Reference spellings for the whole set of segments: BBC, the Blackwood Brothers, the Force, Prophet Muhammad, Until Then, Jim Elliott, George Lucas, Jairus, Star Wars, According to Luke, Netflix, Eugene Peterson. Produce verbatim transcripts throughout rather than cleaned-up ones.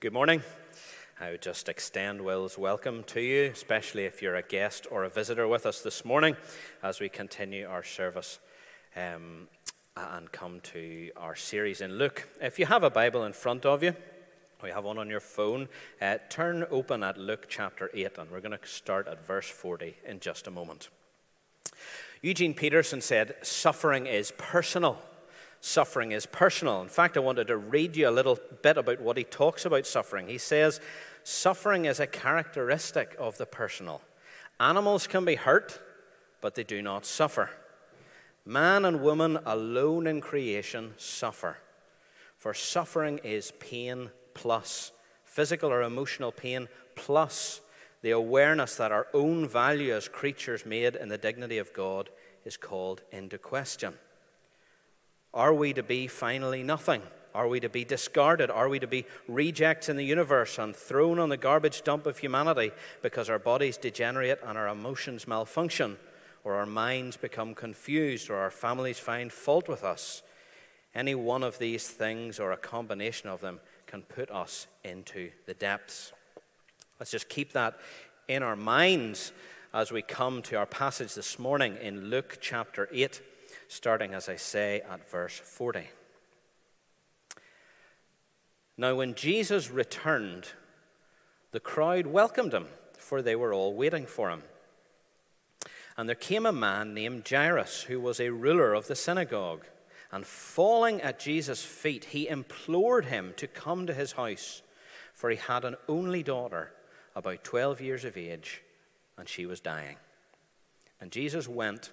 Good morning. I would just extend Will's welcome to you, especially if you're a guest or a visitor with us this morning as we continue our service um, and come to our series in Luke. If you have a Bible in front of you, or you have one on your phone, uh, turn open at Luke chapter eight, and we're going to start at verse forty in just a moment. Eugene Peterson said, "Suffering is personal." Suffering is personal. In fact, I wanted to read you a little bit about what he talks about suffering. He says, suffering is a characteristic of the personal. Animals can be hurt, but they do not suffer. Man and woman alone in creation suffer. For suffering is pain plus, physical or emotional pain plus the awareness that our own value as creatures made in the dignity of God is called into question. Are we to be finally nothing? Are we to be discarded? Are we to be rejects in the universe and thrown on the garbage dump of humanity because our bodies degenerate and our emotions malfunction, or our minds become confused, or our families find fault with us? Any one of these things or a combination of them can put us into the depths. Let's just keep that in our minds as we come to our passage this morning in Luke chapter eight. Starting, as I say, at verse forty. Now, when Jesus returned, the crowd welcomed him, for they were all waiting for him. And there came a man named Jairus, who was a ruler of the synagogue. And falling at Jesus' feet, he implored him to come to his house, for he had an only daughter, about twelve years of age, and she was dying. And Jesus went.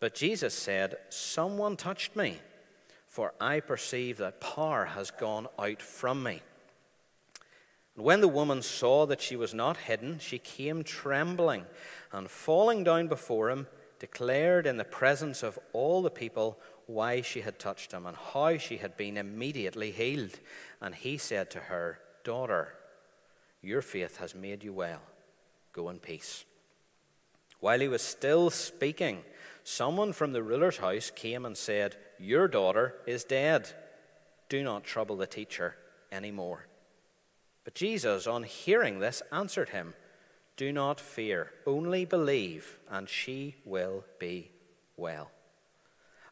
But Jesus said, "Someone touched me, for I perceive that power has gone out from me." And when the woman saw that she was not hidden, she came trembling, and falling down before him, declared in the presence of all the people why she had touched him and how she had been immediately healed. And he said to her, "Daughter, your faith has made you well. Go in peace." While he was still speaking, someone from the ruler's house came and said, "Your daughter is dead. Do not trouble the teacher anymore." But Jesus, on hearing this, answered him, "Do not fear, only believe, and she will be well."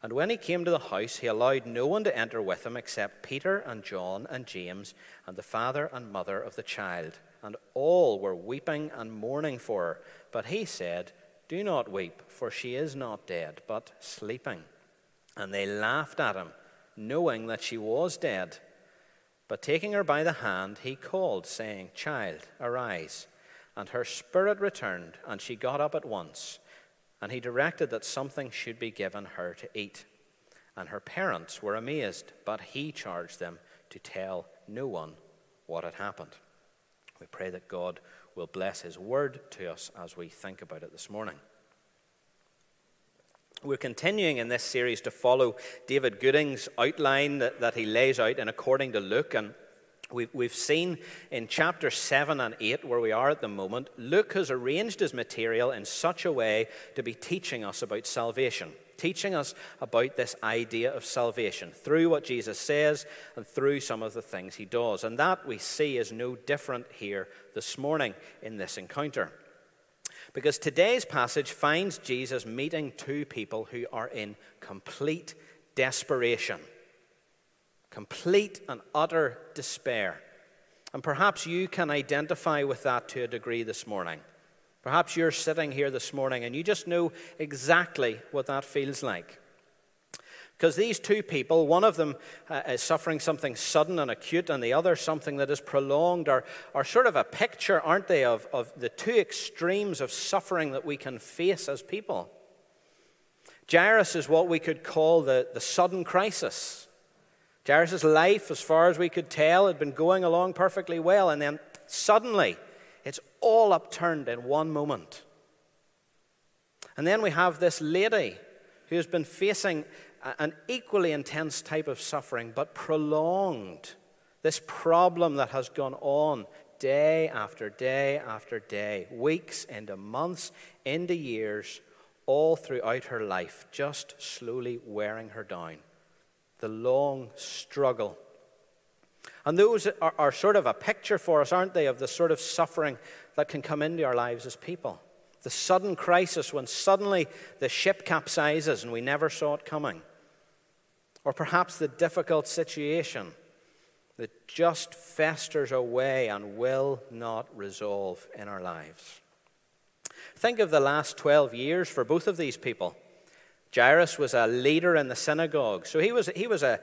And when he came to the house, he allowed no one to enter with him except Peter and John and James and the father and mother of the child. And all were weeping and mourning for her. But he said, "Do not weep, for she is not dead, but sleeping." And they laughed at him, knowing that she was dead. But taking her by the hand, he called, saying, "Child, arise." And her spirit returned, and she got up at once. And he directed that something should be given her to eat. And her parents were amazed, but he charged them to tell no one what had happened. We pray that God will bless his word to us as we think about it this morning. We're continuing in this series to follow David Gooding's outline that, that he lays out in According to Luke. And we've, we've seen in chapter seven and eight, where we are at the moment, Luke has arranged his material in such a way to be teaching us about salvation, teaching us about this idea of salvation through what Jesus says and through some of the things he does. And that we see is no different here this morning in this encounter. Because today's passage finds Jesus meeting two people who are in complete desperation, complete and utter despair. And perhaps you can identify with that to a degree this morning. Perhaps you're sitting here this morning and you just know exactly what that feels like. Because these two people, one of them uh, is suffering something sudden and acute, and the other something that is prolonged, are, are sort of a picture, aren't they, of, of the two extremes of suffering that we can face as people. Jairus is what we could call the, the sudden crisis. Jairus' life, as far as we could tell, had been going along perfectly well, and then suddenly it's all upturned in one moment. And then we have this lady who has been facing an equally intense type of suffering, but prolonged, this problem that has gone on day after day after day, weeks into months into years, all throughout her life, just slowly wearing her down. The long struggle. And those are, are sort of a picture for us, aren't they, of the sort of suffering that can come into our lives as people. The sudden crisis when suddenly the ship capsizes and we never saw it coming. Or perhaps the difficult situation that just festers away and will not resolve in our lives. Think of the last twelve years for both of these people. Jairus was a leader in the synagogue. So he was, he was a,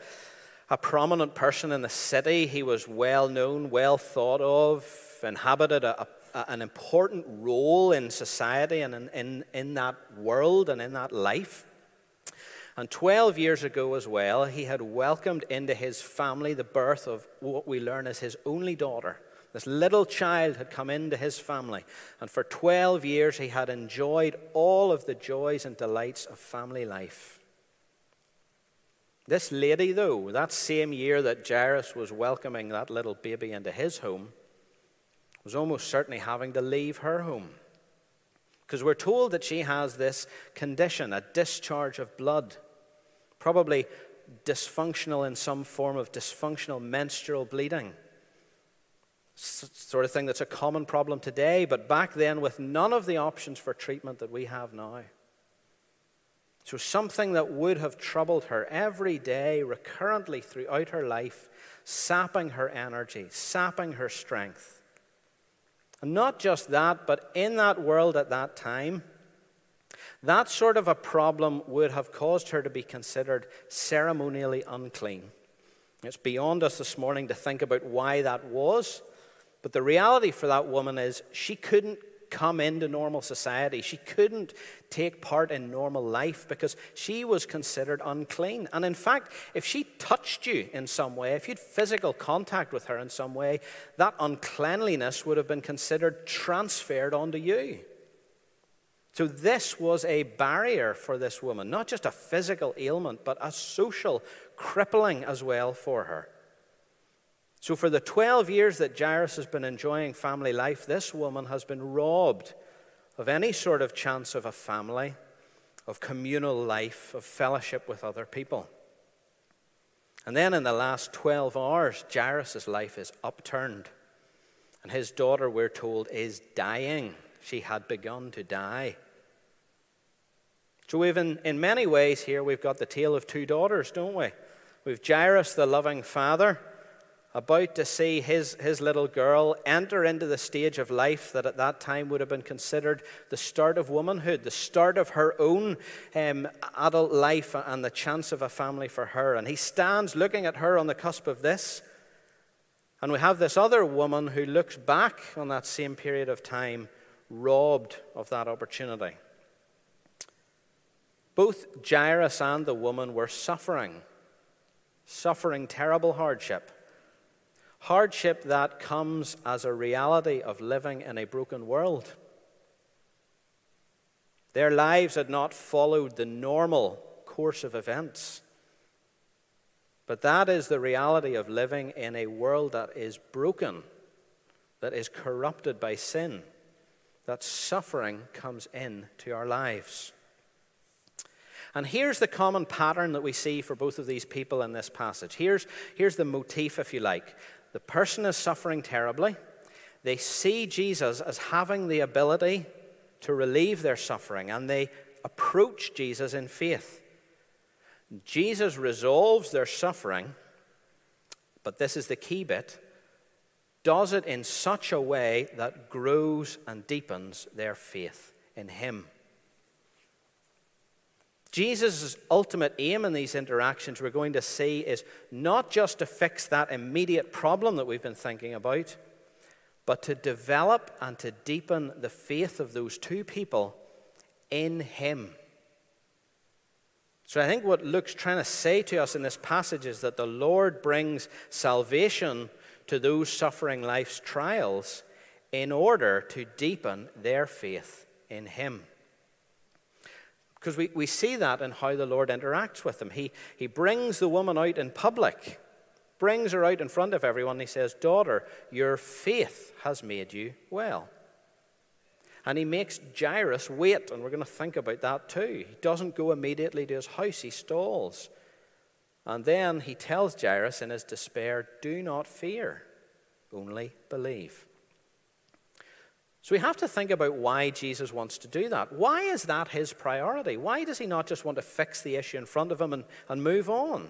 a prominent person in the city. He was well known, well thought of, inhabited a, a, an important role in society and in, in, in that world and in that life. And twelve years ago as well, he had welcomed into his family the birth of what we learn as his only daughter. This little child had come into his family, and for twelve years he had enjoyed all of the joys and delights of family life. This lady, though, that same year that Jairus was welcoming that little baby into his home, was almost certainly having to leave her home. Because we're told that she has this condition, a discharge of blood, probably dysfunctional in some form of dysfunctional menstrual bleeding. Sort of thing that's a common problem today, but back then with none of the options for treatment that we have now. So something that would have troubled her every day, recurrently throughout her life, sapping her energy, sapping her strength. And not just that, but in that world at that time, that sort of a problem would have caused her to be considered ceremonially unclean. It's beyond us this morning to think about why that was. But the reality for that woman is she couldn't come into normal society. She couldn't take part in normal life because she was considered unclean. And in fact, if she touched you in some way, if you had physical contact with her in some way, that uncleanliness would have been considered transferred onto you. So this was a barrier for this woman, not just a physical ailment, but a social crippling as well for her. So for the twelve years that Jairus has been enjoying family life, this woman has been robbed of any sort of chance of a family, of communal life, of fellowship with other people. And then in the last twelve hours, Jairus' life is upturned. And his daughter, we're told, is dying. She had begun to die. So we've in, in many ways here, we've got the tale of two daughters, don't we? We've Jairus, the loving father, about to see his, his little girl enter into the stage of life that at that time would have been considered the start of womanhood, the start of her own um, adult life and the chance of a family for her. And he stands looking at her on the cusp of this. And we have this other woman who looks back on that same period of time, robbed of that opportunity. Both Jairus and the woman were suffering, suffering terrible hardship. Hardship that comes as a reality of living in a broken world. Their lives had not followed the normal course of events. But that is the reality of living in a world that is broken, that is corrupted by sin, that suffering comes into our lives. And here's the common pattern that we see for both of these people in this passage. Here's, here's the motif, if you like. The person is suffering terribly. They see Jesus as having the ability to relieve their suffering, and they approach Jesus in faith. Jesus resolves their suffering, but this is the key bit, does it in such a way that grows and deepens their faith in him. Jesus' ultimate aim in these interactions, we're going to see, is not just to fix that immediate problem that we've been thinking about, but to develop and to deepen the faith of those two people in him. So I think what Luke's trying to say to us in this passage is that the Lord brings salvation to those suffering life's trials in order to deepen their faith in him. Because we, we see that in how the Lord interacts with them. He, he brings the woman out in public, brings her out in front of everyone, and he says, "Daughter, your faith has made you well." And he makes Jairus wait, and we're going to think about that too. He doesn't go immediately to his house, he stalls. And then he tells Jairus in his despair, "Do not fear, only believe." So we have to think about why Jesus wants to do that. Why is that his priority? Why does he not just want to fix the issue in front of him and, and move on?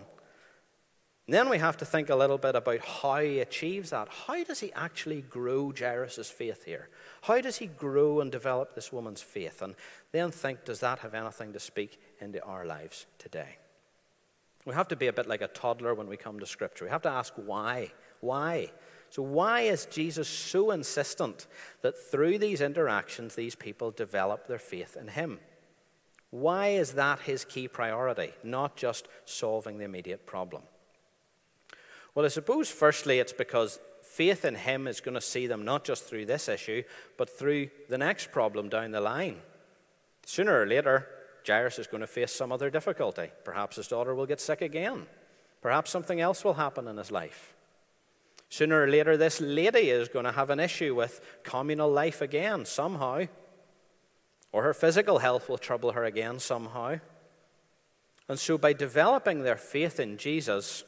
And then we have to think a little bit about how he achieves that. How does he actually grow Jairus' faith here? How does he grow and develop this woman's faith? And then think, does that have anything to speak into our lives today? We have to be a bit like a toddler when we come to Scripture. We have to ask why. Why? So why is Jesus so insistent that through these interactions, these people develop their faith in him? Why is that his key priority, not just solving the immediate problem? Well, I suppose, firstly, it's because faith in him is going to see them not just through this issue, but through the next problem down the line. Sooner or later, Jairus is going to face some other difficulty. Perhaps his daughter will get sick again. Perhaps something else will happen in his life. Sooner or later, this lady is going to have an issue with communal life again, somehow. Or her physical health will trouble her again, somehow. And so by developing their faith in Jesus,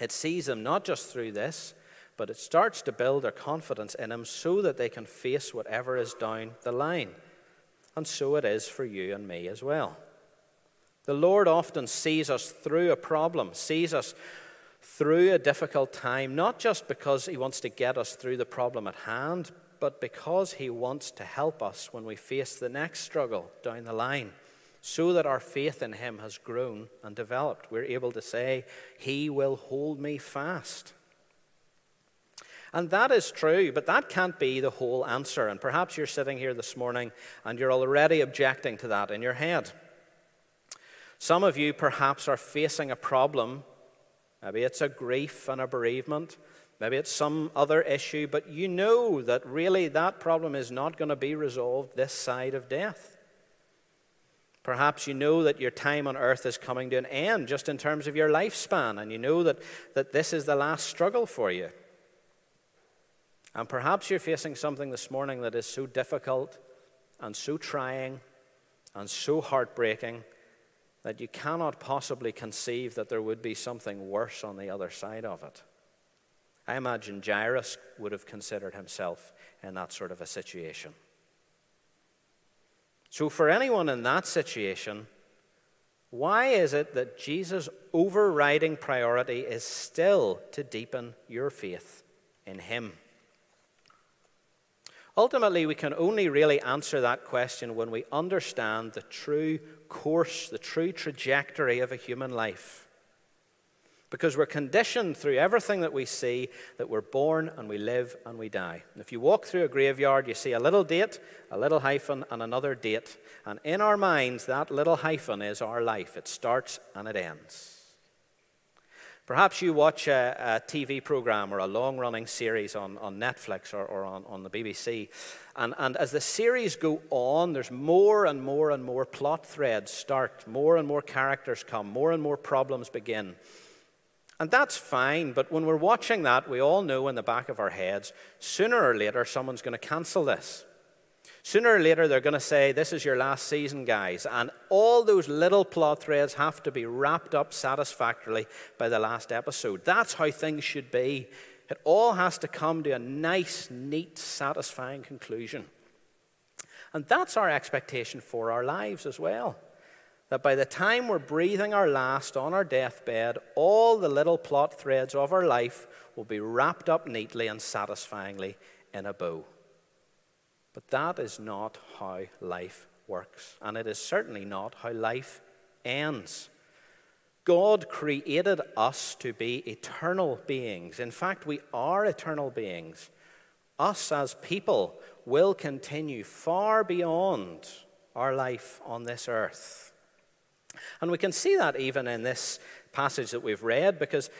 it sees them not just through this, but it starts to build their confidence in him so that they can face whatever is down the line. And so it is for you and me as well. The Lord often sees us through a problem, sees us through a difficult time, not just because he wants to get us through the problem at hand, but because he wants to help us when we face the next struggle down the line, so that our faith in him has grown and developed. We're able to say, "He will hold me fast." And that is true, but that can't be the whole answer. And perhaps you're sitting here this morning and you're already objecting to that in your head. Some of you perhaps are facing a problem. Maybe it's a grief and a bereavement. Maybe it's some other issue, but you know that really that problem is not going to be resolved this side of death. Perhaps you know that your time on earth is coming to an end just in terms of your lifespan, and you know that, that this is the last struggle for you. And perhaps you're facing something this morning that is so difficult and so trying and so heartbreaking that you cannot possibly conceive that there would be something worse on the other side of it. I imagine Jairus would have considered himself in that sort of a situation. So for anyone in that situation, why is it that Jesus' overriding priority is still to deepen your faith in him? Ultimately, we can only really answer that question when we understand the true course, the true trajectory of a human life. Because we're conditioned through everything that we see, that we're born and we live and we die. And if you walk through a graveyard, you see a little date, a little hyphen, and another date. And in our minds, that little hyphen is our life. It starts and it ends. Perhaps you watch a, a T V program or a long-running series on, on Netflix or, or on, on the B B C. And, and as the series go on, there's more and more and more plot threads start. More and more characters come. More and more problems begin. And that's fine, but when we're watching that, we all know in the back of our heads, sooner or later, someone's going to cancel this. Sooner or later, they're going to say, "This is your last season, guys." And all those little plot threads have to be wrapped up satisfactorily by the last episode. That's how things should be. It all has to come to a nice, neat, satisfying conclusion. And that's our expectation for our lives as well. That by the time we're breathing our last on our deathbed, all the little plot threads of our life will be wrapped up neatly and satisfyingly in a bow. But that is not how life works, and it is certainly not how life ends. God created us to be eternal beings. In fact, we are eternal beings. Us as people will continue far beyond our life on this earth. And we can see that even in this passage that we've read, because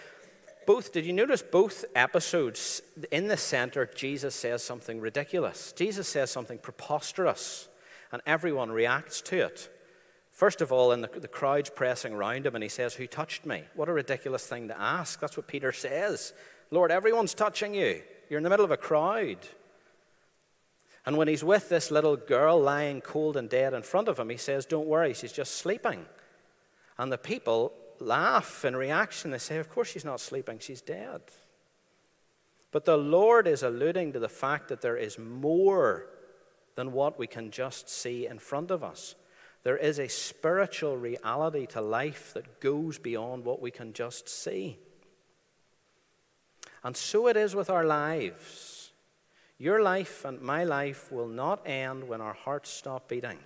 both, did you notice both episodes, in the center, Jesus says something ridiculous. Jesus says something preposterous, and everyone reacts to it. First of all, in the, the crowd's pressing around him, and he says, "Who touched me?" What a ridiculous thing to ask. That's what Peter says. "Lord, everyone's touching you. You're in the middle of a crowd." And when he's with this little girl lying cold and dead in front of him, he says, "Don't worry, she's just sleeping." And the people laugh in reaction. They say, "Of course she's not sleeping, she's dead." But the Lord is alluding to the fact that there is more than what we can just see in front of us. There is a spiritual reality to life that goes beyond what we can just see. And so it is with our lives. Your life and my life will not end when our hearts stop beating.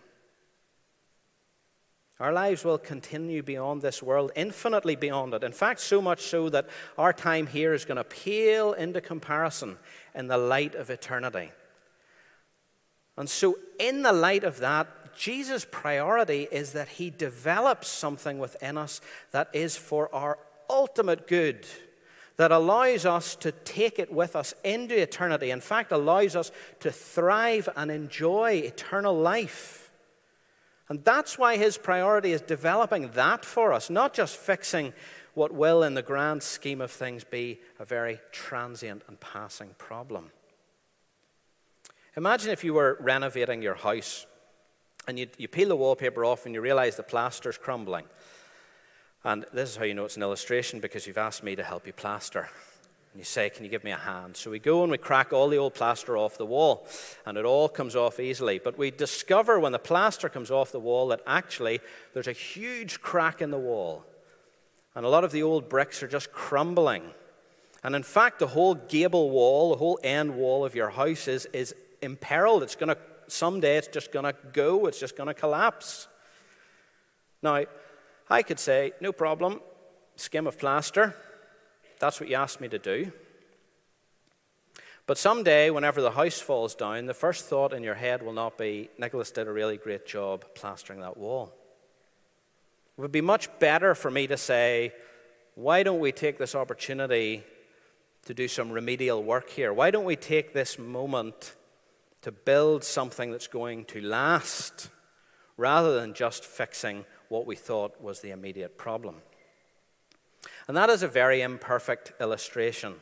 Our lives will continue beyond this world, infinitely beyond it. In fact, so much so that our time here is going to pale into comparison in the light of eternity. And so in the light of that, Jesus' priority is that he develops something within us that is for our ultimate good, that allows us to take it with us into eternity. In fact, allows us to thrive and enjoy eternal life. And that's why his priority is developing that for us, not just fixing what will, in the grand scheme of things, be a very transient and passing problem. Imagine if you were renovating your house, and you, you peel the wallpaper off and you realize the plaster's crumbling. And this is how you know it's an illustration, because you've asked me to help you plaster. And you say, "Can you give me a hand?" So we go and we crack all the old plaster off the wall, and it all comes off easily. But we discover when the plaster comes off the wall that actually there's a huge crack in the wall, and a lot of the old bricks are just crumbling. And in fact, the whole gable wall, the whole end wall of your house is, is imperiled. It's going to, someday it's just going to go. It's just going to collapse. Now, I could say, "No problem, skim of plaster. That's what you asked me to do." But someday, whenever the house falls down, the first thought in your head will not be, "Nicholas did a really great job plastering that wall." It would be much better for me to say, "Why don't we take this opportunity to do some remedial work here? Why don't we take this moment to build something that's going to last, rather than just fixing what we thought was the immediate problem?" And that is a very imperfect illustration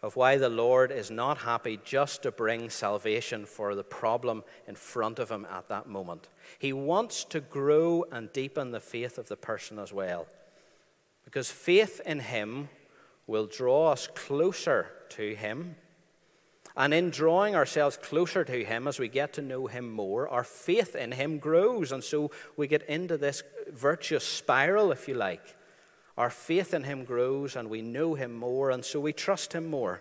of why the Lord is not happy just to bring salvation for the problem in front of him at that moment. He wants to grow and deepen the faith of the person as well, because faith in him will draw us closer to him. And in drawing ourselves closer to him, as we get to know him more, our faith in him grows. And so we get into this virtuous spiral, if you like. Our faith in him grows, and we know him more, and so we trust him more.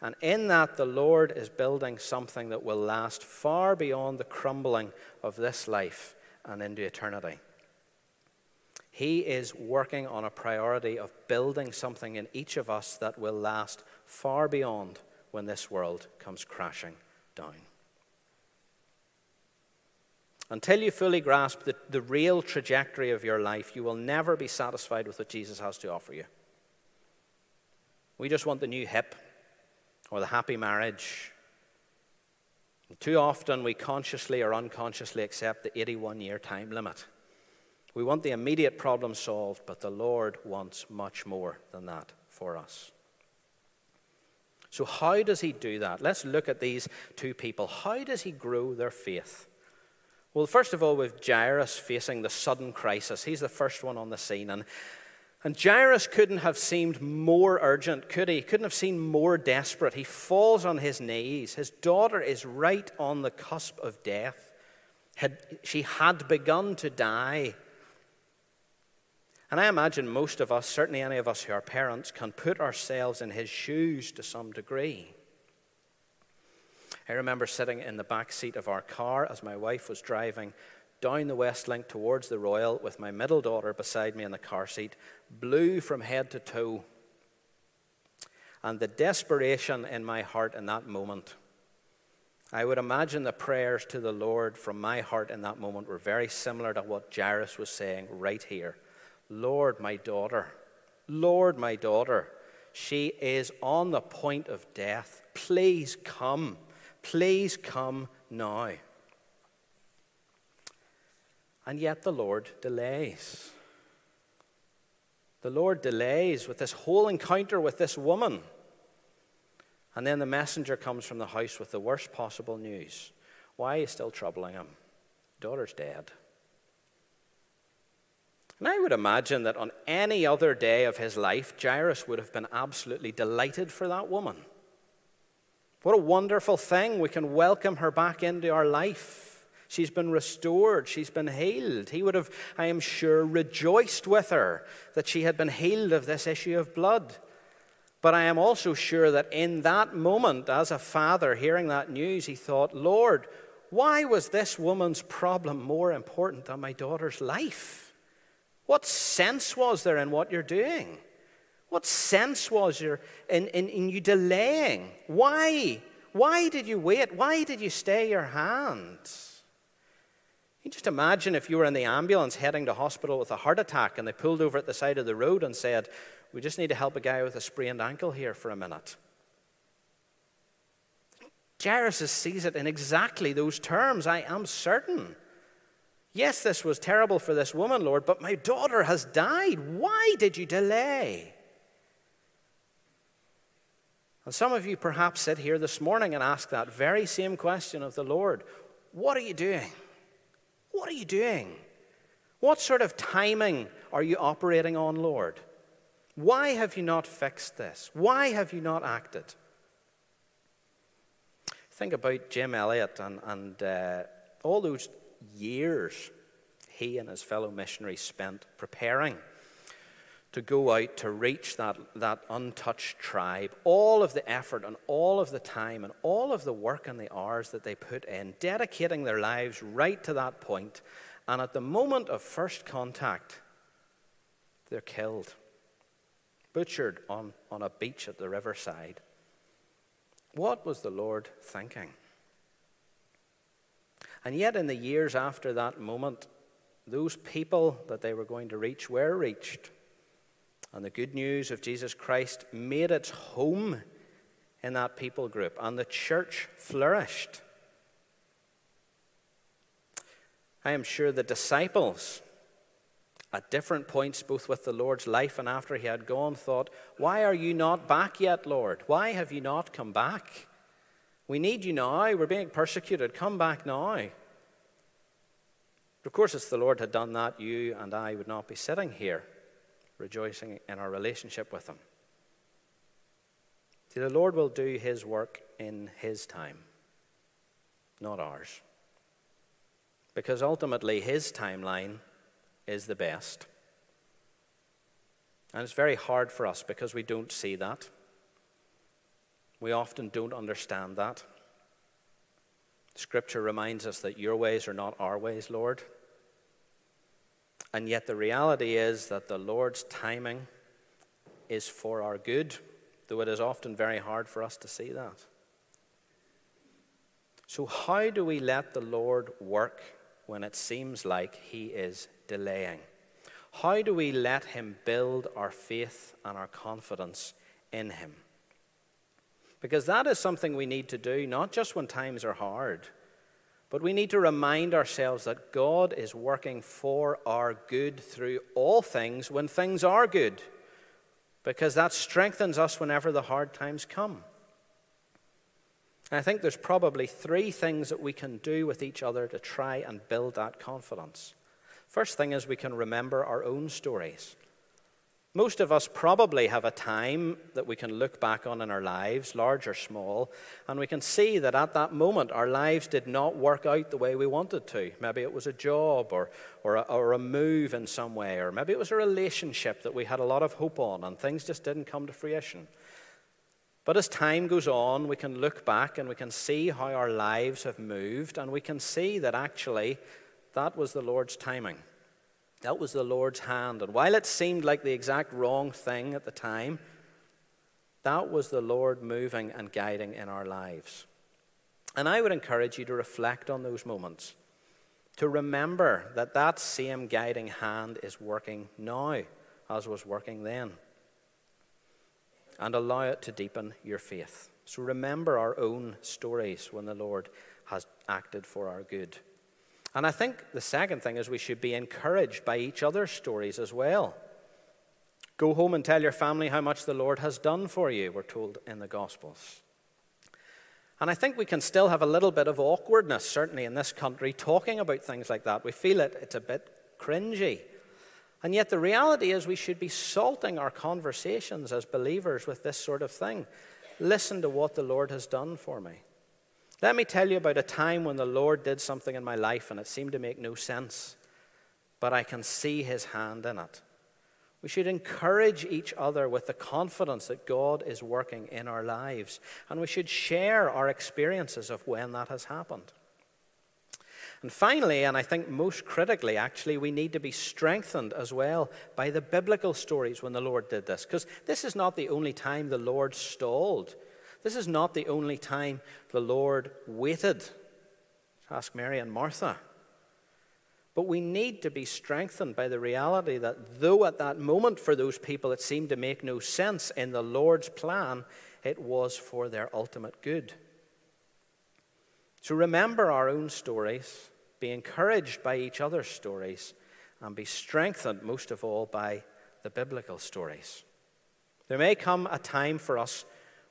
And in that, the Lord is building something that will last far beyond the crumbling of this life and into eternity. He is working on a priority of building something in each of us that will last far beyond when this world comes crashing down. Until you fully grasp the, the real trajectory of your life, you will never be satisfied with what Jesus has to offer you. We just want the new hip or the happy marriage. And too often we consciously or unconsciously accept the eighty-one year time limit. We want the immediate problem solved, but the Lord wants much more than that for us. So how does he do that? Let's look at these two people. How does he grow their faith? Well, first of all, with Jairus facing the sudden crisis. He's the first one on the scene. And, and Jairus couldn't have seemed more urgent, could he? He couldn't have seemed more desperate. He falls on his knees. His daughter is right on the cusp of death. Had, she had begun to die. And I imagine most of us, certainly any of us who are parents, can put ourselves in his shoes to some degree. I remember sitting in the back seat of our car as my wife was driving down the Westlink towards the Royal with my middle daughter beside me in the car seat, blue from head to toe. And the desperation in my heart in that moment I would imagine the prayers to the Lord from my heart in that moment were very similar to what Jairus was saying right here. Lord, my daughter, Lord, my daughter, she is on the point of death. Please come. Please come now. And yet the Lord delays. The Lord delays with this whole encounter with this woman. And then the messenger comes from the house with the worst possible news. Why is still troubling him? Daughter's dead. And I would imagine that on any other day of his life, Jairus would have been absolutely delighted for that woman. What a wonderful thing. We can welcome her back into our life. She's been restored. She's been healed. He would have, I am sure, rejoiced with her that she had been healed of this issue of blood. But I am also sure that in that moment, as a father hearing that news, he thought, Lord, why was this woman's problem more important than my daughter's life? What sense was there in what you're doing? What sense was there in, in, in you delaying? Why? Why did you wait? Why did you stay your hand? You just imagine if you were in the ambulance heading to hospital with a heart attack and they pulled over at the side of the road and said, we just need to help a guy with a sprained ankle here for a minute. Jairus sees it in exactly those terms, I am certain. Yes, this was terrible for this woman, Lord, but my daughter has died. Why did you delay? And some of you perhaps sit here this morning and ask that very same question of the Lord. What are you doing? What are you doing? What sort of timing are you operating on, Lord? Why have you not fixed this? Why have you not acted? Think about Jim Elliott and, and uh, all those years he and his fellow missionaries spent preparing to go out to reach that, that untouched tribe. All of the effort and all of the time and all of the work and the hours that they put in, dedicating their lives right to that point. And at the moment of first contact, they're killed. Butchered on, on a beach at the riverside. What was the Lord thinking? And yet in the years after that moment, those people that they were going to reach were reached. And the good news of Jesus Christ made its home in that people group. And the church flourished. I am sure the disciples, at different points, both with the Lord's life and after he had gone, thought, why are you not back yet, Lord? Why have you not come back? We need you now. We're being persecuted. Come back now. Of course, if the Lord had done that, you and I would not be sitting here rejoicing in our relationship with him. See, the Lord will do his work in his time, not ours. Because ultimately, his timeline is the best. And it's very hard for us because we don't see that. We often don't understand that. Scripture reminds us that your ways are not our ways, Lord. And yet the reality is that the Lord's timing is for our good, though it is often very hard for us to see that. So how do we let the Lord work when it seems like he is delaying? How do we let him build our faith and our confidence in him? Because that is something we need to do, not just when times are hard, but we need to remind ourselves that God is working for our good through all things when things are good, because that strengthens us whenever the hard times come. And I think there's probably three things that we can do with each other to try and build that confidence. First thing is we can remember our own stories. Most of us probably have a time that we can look back on in our lives, large or small, and we can see that at that moment our lives did not work out the way we wanted to. Maybe it was a job or, or, a, or a move in some way, or maybe it was a relationship that we had a lot of hope on and things just didn't come to fruition. But as time goes on, we can look back and we can see how our lives have moved, and we can see that actually that was the Lord's timing. That was the Lord's hand. And while it seemed like the exact wrong thing at the time, that was the Lord moving and guiding in our lives. And I would encourage you to reflect on those moments, to remember that that same guiding hand is working now as was working then, and allow it to deepen your faith. So remember our own stories when the Lord has acted for our good. And I think the second thing is we should be encouraged by each other's stories as well. Go home and tell your family how much the Lord has done for you, we're told in the Gospels. And I think we can still have a little bit of awkwardness, certainly in this country, talking about things like that. We feel it, it's a bit cringy. And yet the reality is we should be salting our conversations as believers with this sort of thing. Listen to what the Lord has done for me. Let me tell you about a time when the Lord did something in my life and it seemed to make no sense, but I can see his hand in it. We should encourage each other with the confidence that God is working in our lives, and we should share our experiences of when that has happened. And finally, and I think most critically, actually, we need to be strengthened as well by the biblical stories when the Lord did this, because this is not the only time the Lord stalled. This is not the only time the Lord waited. Ask Mary and Martha. But we need to be strengthened by the reality that though at that moment for those people it seemed to make no sense, in the Lord's plan, it was for their ultimate good. So remember our own stories, be encouraged by each other's stories, and be strengthened most of all by the biblical stories. There may come a time for us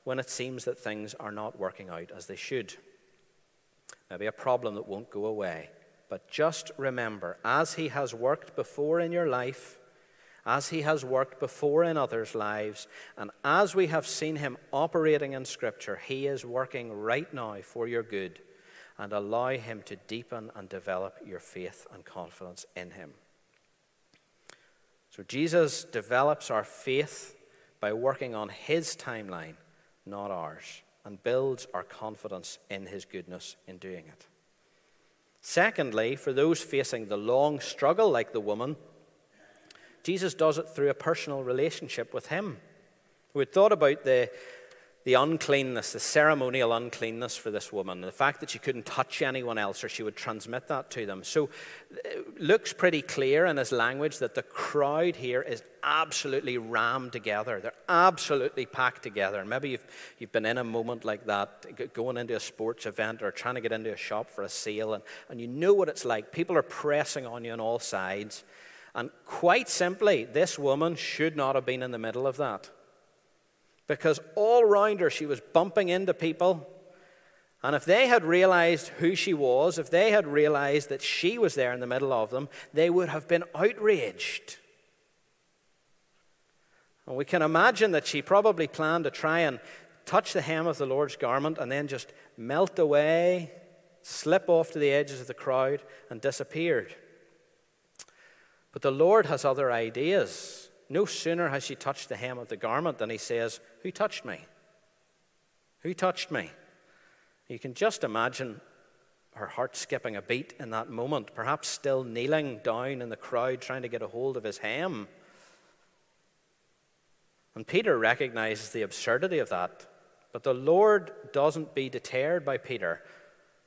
when it seems that things are not working out as they should. Maybe a problem that won't go away. But just remember, as he has worked before in your life, as he has worked before in others' lives, and as we have seen him operating in Scripture, he is working right now for your good, and allow him to deepen and develop your faith and confidence in him. So Jesus develops our faith by working on his timeline, not ours, and builds our confidence in his goodness in doing it. Secondly, for those facing the long struggle like the woman, Jesus does it through a personal relationship with him. We had thought about the, the uncleanness, the ceremonial uncleanness for this woman, the fact that she couldn't touch anyone else or she would transmit that to them. So it looks pretty clear in his language that the crowd here is absolutely rammed together. They're absolutely packed together. And maybe you've, you've been in a moment like that, going into a sports event or trying to get into a shop for a sale, and, and you know what it's like. People are pressing on you on all sides. And quite simply, this woman should not have been in the middle of that, because all round her she was bumping into people. And if they had realized who she was, if they had realized that she was there in the middle of them, they would have been outraged. And we can imagine that she probably planned to try and touch the hem of the Lord's garment and then just melt away, slip off to the edges of the crowd, and disappeared. But the Lord has other ideas. No sooner has she touched the hem of the garment than he says, "Who touched me? Who touched me?" You can just imagine her heart skipping a beat in that moment, perhaps still kneeling down in the crowd trying to get a hold of his hem. And Peter recognizes the absurdity of that. But the Lord doesn't be deterred by Peter.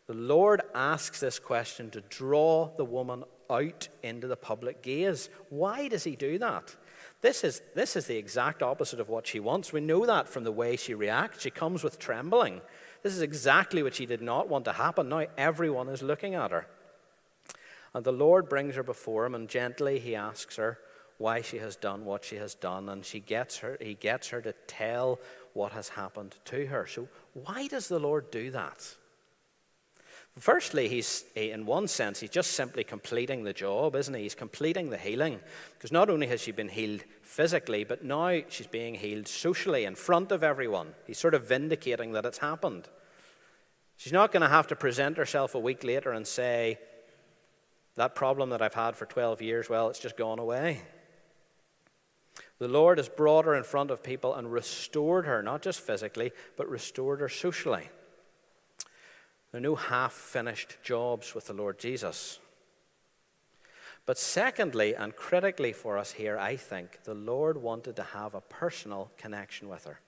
The Lord asks this question to draw the woman out into the public gaze. Why does he do that? This is, this is the exact opposite of what she wants. We know that from the way she reacts. She comes with trembling. This is exactly what she did not want to happen. Now everyone is looking at her. And the Lord brings her before him, and gently he asks her why she has done what she has done, and she gets her, he gets her to tell what has happened to her. So why does the Lord do that? Firstly, he's, in one sense, he's just simply completing the job, isn't he? He's completing the healing. Because not only has she been healed physically, but now she's being healed socially in front of everyone. He's sort of vindicating that it's happened. She's not going to have to present herself a week later and say, that problem that I've had for twelve years, well, it's just gone away. The Lord has brought her in front of people and restored her, not just physically, but restored her socially. There are no half-finished jobs with the Lord Jesus. But secondly, and critically for us here, I think, the Lord wanted to have a personal connection with her.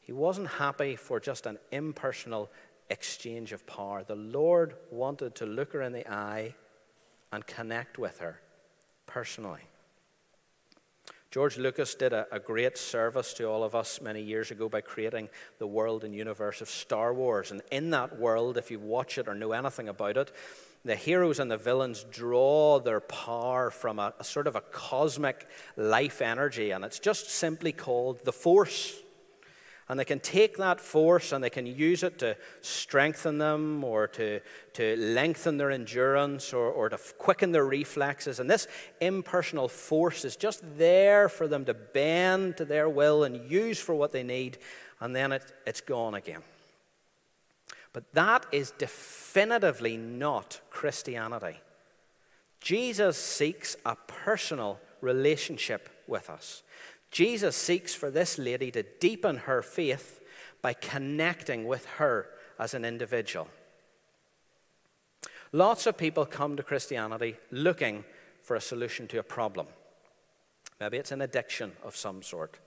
He wasn't happy for just an impersonal exchange of power. The Lord wanted to look her in the eye and connect with her personally. George Lucas did a, a great service to all of us many years ago by creating the world and universe of Star Wars. And in that world, if you watch it or know anything about it, the heroes and the villains draw their power from a, a sort of a cosmic life energy. And it's just simply called the Force. And they can take that force and they can use it to strengthen them or to, to lengthen their endurance or, or to quicken their reflexes. And this impersonal force is just there for them to bend to their will and use for what they need. And then it, it's gone again. But that is definitively not Christianity. Jesus seeks a personal relationship with us. Jesus seeks for this lady to deepen her faith by connecting with her as an individual. Lots of people come to Christianity looking for a solution to a problem. Maybe it's an addiction of some sort.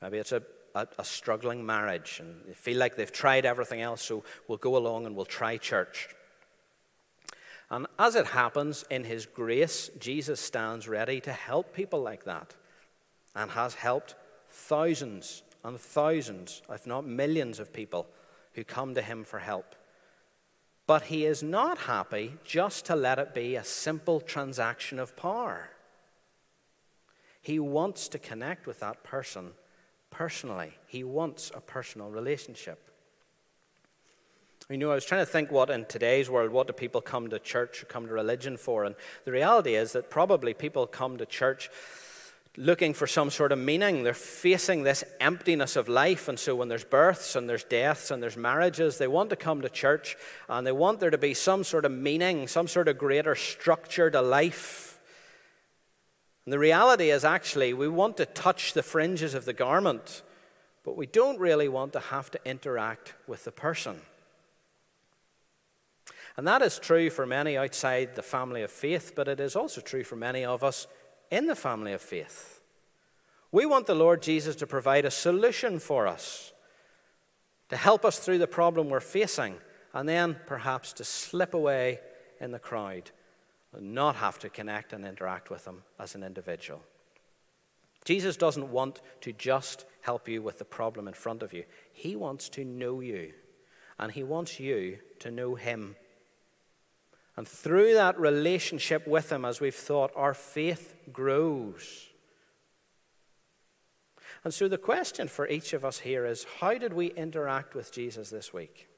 Maybe it's a, a, a struggling marriage and they feel like they've tried everything else, so we'll go along and we'll try church. And as it happens, in his grace, Jesus stands ready to help people like that, and has helped thousands and thousands, if not millions of people who come to him for help. But he is not happy just to let it be a simple transaction of power. He wants to connect with that person personally. He wants a personal relationship. You know, I was trying to think what in today's world, what do people come to church or come to religion for? And the reality is that probably people come to church looking for some sort of meaning. They're facing this emptiness of life, and so when there's births and there's deaths and there's marriages, they want to come to church and they want there to be some sort of meaning, some sort of greater structure to life. And the reality is actually we want to touch the fringes of the garment, but we don't really want to have to interact with the person. And that is true for many outside the family of faith, but it is also true for many of us in the family of faith. We want the Lord Jesus to provide a solution for us, to help us through the problem we're facing, and then perhaps to slip away in the crowd and not have to connect and interact with them as an individual. Jesus doesn't want to just help you with the problem in front of you. He wants to know you, and he wants you to know him. And through that relationship with him, as we've thought, our faith grows. And so the question for each of us here is, how did we interact with Jesus this week?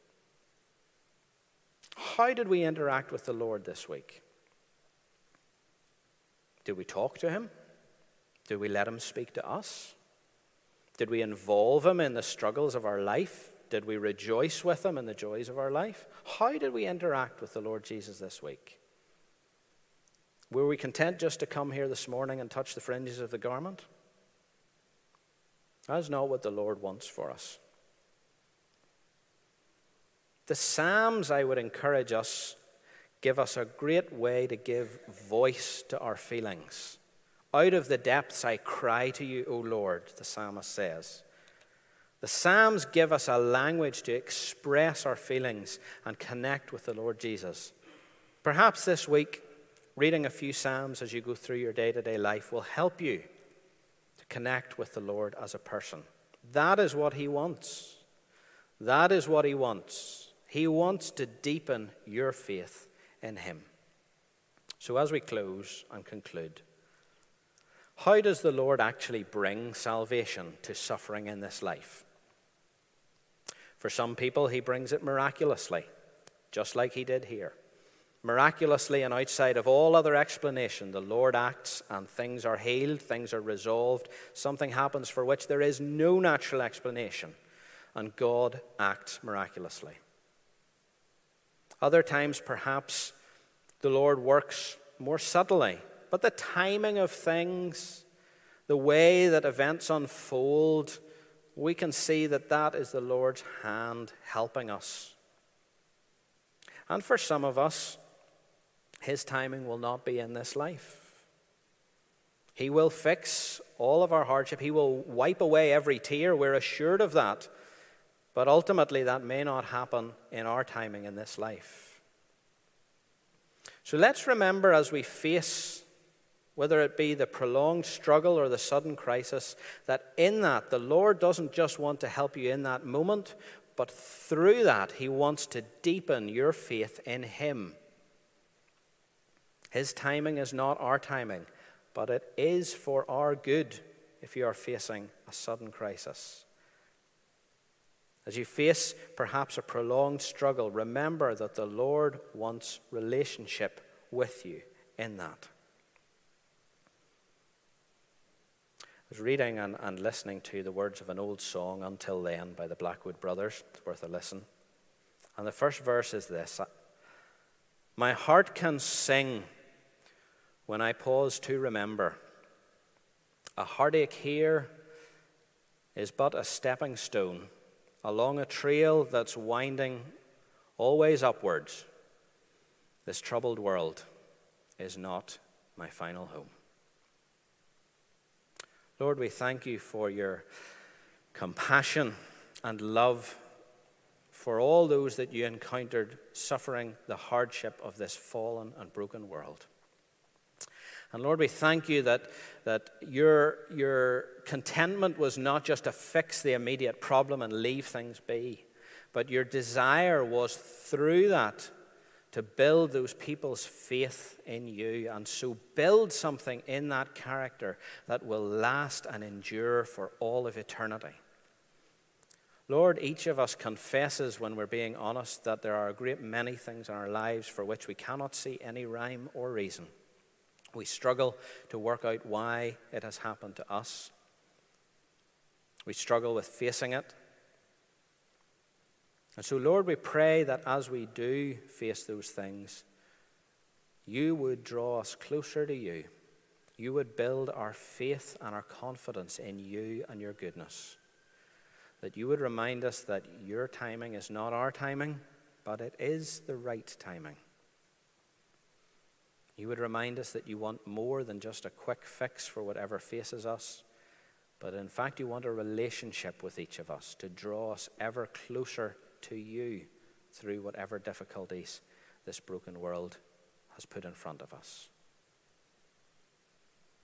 How did we interact with the Lord this week? Did we talk to him? Did we let him speak to us? Did we involve him in the struggles of our life? Did we rejoice with him in the joys of our life? How did we interact with the Lord Jesus this week? Were we content just to come here this morning and touch the fringes of the garment? That's not what the Lord wants for us. The Psalms, I would encourage us, give us a great way to give voice to our feelings. Out of the depths I cry to you, O Lord, the psalmist says. The Psalms give us a language to express our feelings and connect with the Lord Jesus. Perhaps this week, reading a few Psalms as you go through your day-to-day life will help you to connect with the Lord as a person. That is what he wants. That is what he wants. He wants to deepen your faith in him. So as we close and conclude, how does the Lord actually bring salvation to suffering in this life? For some people, he brings it miraculously, just like he did here. Miraculously and outside of all other explanation, the Lord acts and things are healed, things are resolved. Something happens for which there is no natural explanation, and God acts miraculously. Other times, perhaps, the Lord works more subtly, but the timing of things, the way that events unfold, we can see that that is the Lord's hand helping us. And for some of us, his timing will not be in this life. He will fix all of our hardship. He will wipe away every tear. We're assured of that. But ultimately, that may not happen in our timing in this life. So let's remember, as we face, whether it be the prolonged struggle or the sudden crisis, that in that, the Lord doesn't just want to help you in that moment, but through that, he wants to deepen your faith in him. His timing is not our timing, but it is for our good if you are facing a sudden crisis. As you face perhaps a prolonged struggle, remember that the Lord wants relationship with you in that. I was reading and, and listening to the words of an old song, Until Then, by the Blackwood Brothers. It's worth a listen. And the first verse is this: my heart can sing when I pause to remember. A heartache here is but a stepping stone along a trail that's winding always upwards. This troubled world is not my final home. Lord, we thank you for your compassion and love for all those that you encountered suffering the hardship of this fallen and broken world. And Lord, we thank you that, that your, your contentment was not just to fix the immediate problem and leave things be, but your desire was through that to build those people's faith in you, and so build something in that character that will last and endure for all of eternity. Lord, each of us confesses, when we're being honest, that there are a great many things in our lives for which we cannot see any rhyme or reason. We struggle to work out why it has happened to us. We struggle with facing it. And so, Lord, we pray that as we do face those things, you would draw us closer to you. You would build our faith and our confidence in you and your goodness. That you would remind us that your timing is not our timing, but it is the right timing. You would remind us that you want more than just a quick fix for whatever faces us, but in fact you want a relationship with each of us to draw us ever closer to you through whatever difficulties this broken world has put in front of us.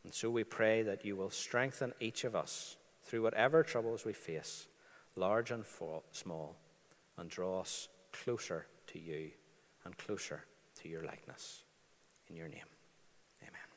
And so we pray that you will strengthen each of us through whatever troubles we face, large and small, and draw us closer to you and closer to your likeness. In your name, amen.